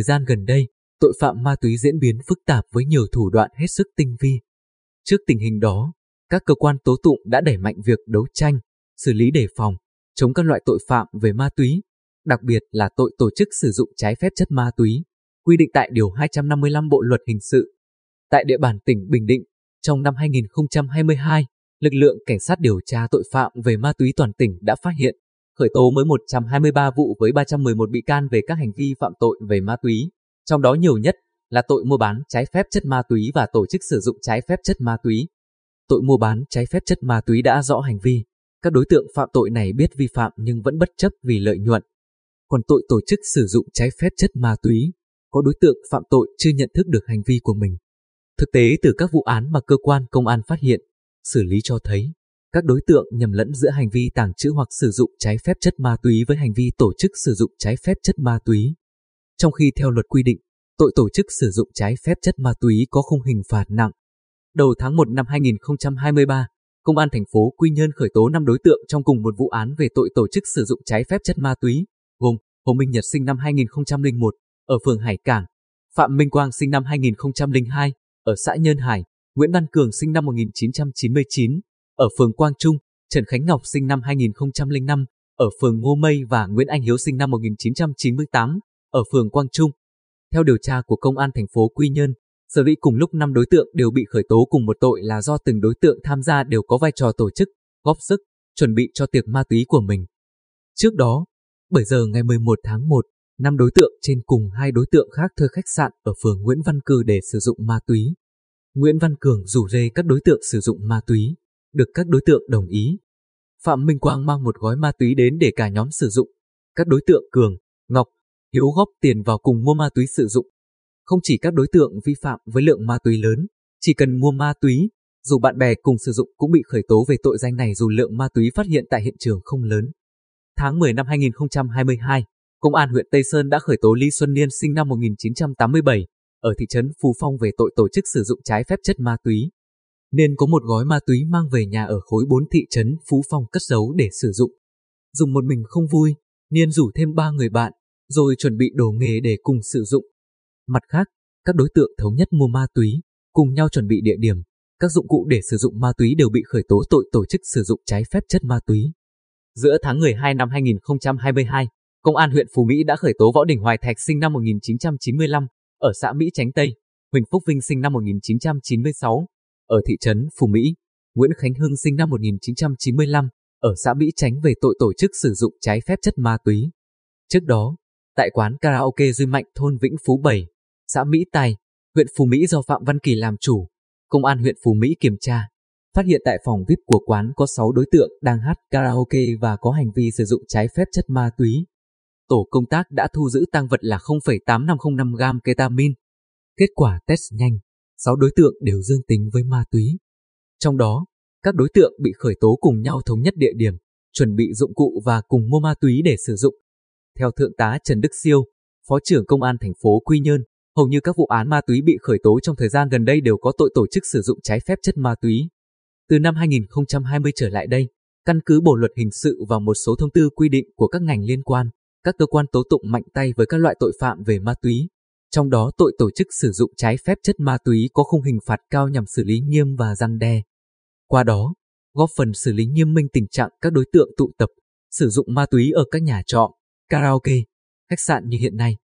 thời gian gần đây, tội phạm ma túy diễn biến phức tạp với nhiều thủ đoạn hết sức tinh vi. Trước tình hình đó, các cơ quan tố tụng đã đẩy mạnh việc đấu tranh, xử lý đề phòng, chống các loại tội phạm về ma túy, đặc biệt là tội tổ chức sử dụng trái phép chất ma túy, quy định tại Điều 255 Bộ Luật Hình sự. Tại địa bàn tỉnh Bình Định, trong năm 2022, lực lượng cảnh sát điều tra tội phạm về ma túy toàn tỉnh đã phát hiện, khởi tố mới 123 vụ với 311 bị can về các hành vi phạm tội về ma túy, trong đó nhiều nhất là tội mua bán trái phép chất ma túy và tổ chức sử dụng trái phép chất ma túy. Tội mua bán trái phép chất ma túy đã rõ hành vi, các đối tượng phạm tội này biết vi phạm nhưng vẫn bất chấp vì lợi nhuận. Còn tội tổ chức sử dụng trái phép chất ma túy, có đối tượng phạm tội chưa nhận thức được hành vi của mình. Thực tế từ các vụ án mà cơ quan công an phát hiện, xử lý cho thấy, các đối tượng nhầm lẫn giữa hành vi tàng trữ hoặc sử dụng trái phép chất ma túy với hành vi tổ chức sử dụng trái phép chất ma túy. Trong khi theo luật quy định, tội tổ chức sử dụng trái phép chất ma túy có khung hình phạt nặng. Đầu tháng 1 năm 2023, Công an thành phố Quy Nhơn khởi tố 5 đối tượng trong cùng một vụ án về tội tổ chức sử dụng trái phép chất ma túy, gồm Hồ Minh Nhật sinh năm 2001 ở phường Hải Cảng, Phạm Minh Quang sinh năm 2002 ở xã Nhơn Hải, Nguyễn Văn Cường sinh năm 1999 ở phường Quang Trung, Trần Khánh Ngọc sinh năm 2005 ở phường Ngô Mây và Nguyễn Anh Hiếu sinh năm 1998 ở phường Quang Trung. Theo điều tra của Công an thành phố Quy Nhơn, sở dĩ cùng lúc 5 đối tượng đều bị khởi tố cùng một tội là do từng đối tượng tham gia đều có vai trò tổ chức, góp sức, chuẩn bị cho tiệc ma túy của mình. Trước đó, 7 giờ ngày 11 tháng 1, 5 đối tượng trên cùng 2 đối tượng khác thuê khách sạn ở phường Nguyễn Văn Cư để sử dụng ma túy. Nguyễn Văn Cường rủ rê các đối tượng sử dụng ma túy, được các đối tượng đồng ý. Phạm Minh Quang mang một gói ma túy đến để cả nhóm sử dụng. Các đối tượng Cường, Ngọc, Hiếu góp tiền vào cùng mua ma túy sử dụng. Không chỉ các đối tượng vi phạm với lượng ma túy lớn, chỉ cần mua ma túy, dù bạn bè cùng sử dụng cũng bị khởi tố về tội danh này dù lượng ma túy phát hiện tại hiện trường không lớn. Tháng 10 năm 2022, Công an huyện Tây Sơn đã khởi tố Lý Xuân Niên sinh năm 1987 ở thị trấn Phú Phong về tội tổ chức sử dụng trái phép chất ma túy. Niên có một gói ma túy mang về nhà ở khối 4 thị trấn Phú Phong cất giấu để sử dụng. Dùng một mình không vui, Niên rủ thêm 3 người bạn, rồi chuẩn bị đồ nghề để cùng sử dụng. Mặt khác, các đối tượng thống nhất mua ma túy, cùng nhau chuẩn bị địa điểm, các dụng cụ để sử dụng ma túy đều bị khởi tố tội tổ chức sử dụng trái phép chất ma túy. Giữa tháng 12 năm 2022, Công an huyện Phú Mỹ đã khởi tố Võ Đình Hoài Thạch sinh năm 1995 ở xã Mỹ Chánh Tây, Huỳnh Phúc Vinh sinh năm 1996 ở thị trấn Phú Mỹ, Nguyễn Khánh Hưng sinh năm 1995 ở xã Mỹ Chánh về tội tổ chức sử dụng trái phép chất ma túy. Trước đó, tại quán karaoke Duy Mạnh thôn Vĩnh Phú 7, xã Mỹ Tài, huyện Phú Mỹ do Phạm Văn Kỳ làm chủ, Công an huyện Phú Mỹ kiểm tra, phát hiện tại phòng VIP của quán có 6 đối tượng đang hát karaoke và có hành vi sử dụng trái phép chất ma túy. Tổ công tác đã thu giữ tang vật là 0,8505 gam ketamine. Kết quả test nhanh, 6 đối tượng đều dương tính với ma túy. Trong đó, các đối tượng bị khởi tố cùng nhau thống nhất địa điểm, chuẩn bị dụng cụ và cùng mua ma túy để sử dụng. Theo Thượng tá Trần Đức Siêu, Phó trưởng Công an thành phố Quy Nhơn, hầu như các vụ án ma túy bị khởi tố trong thời gian gần đây đều có tội tổ chức sử dụng trái phép chất ma túy. Từ năm 2020 trở lại đây, căn cứ Bộ Luật Hình sự và một số thông tư quy định của các ngành liên quan, các cơ quan tố tụng mạnh tay với các loại tội phạm về ma túy. Trong đó tội tổ chức sử dụng trái phép chất ma túy có khung hình phạt cao nhằm xử lý nghiêm và răn đe. Qua đó, góp phần xử lý nghiêm minh tình trạng các đối tượng tụ tập, sử dụng ma túy ở các nhà trọ, karaoke, khách sạn như hiện nay.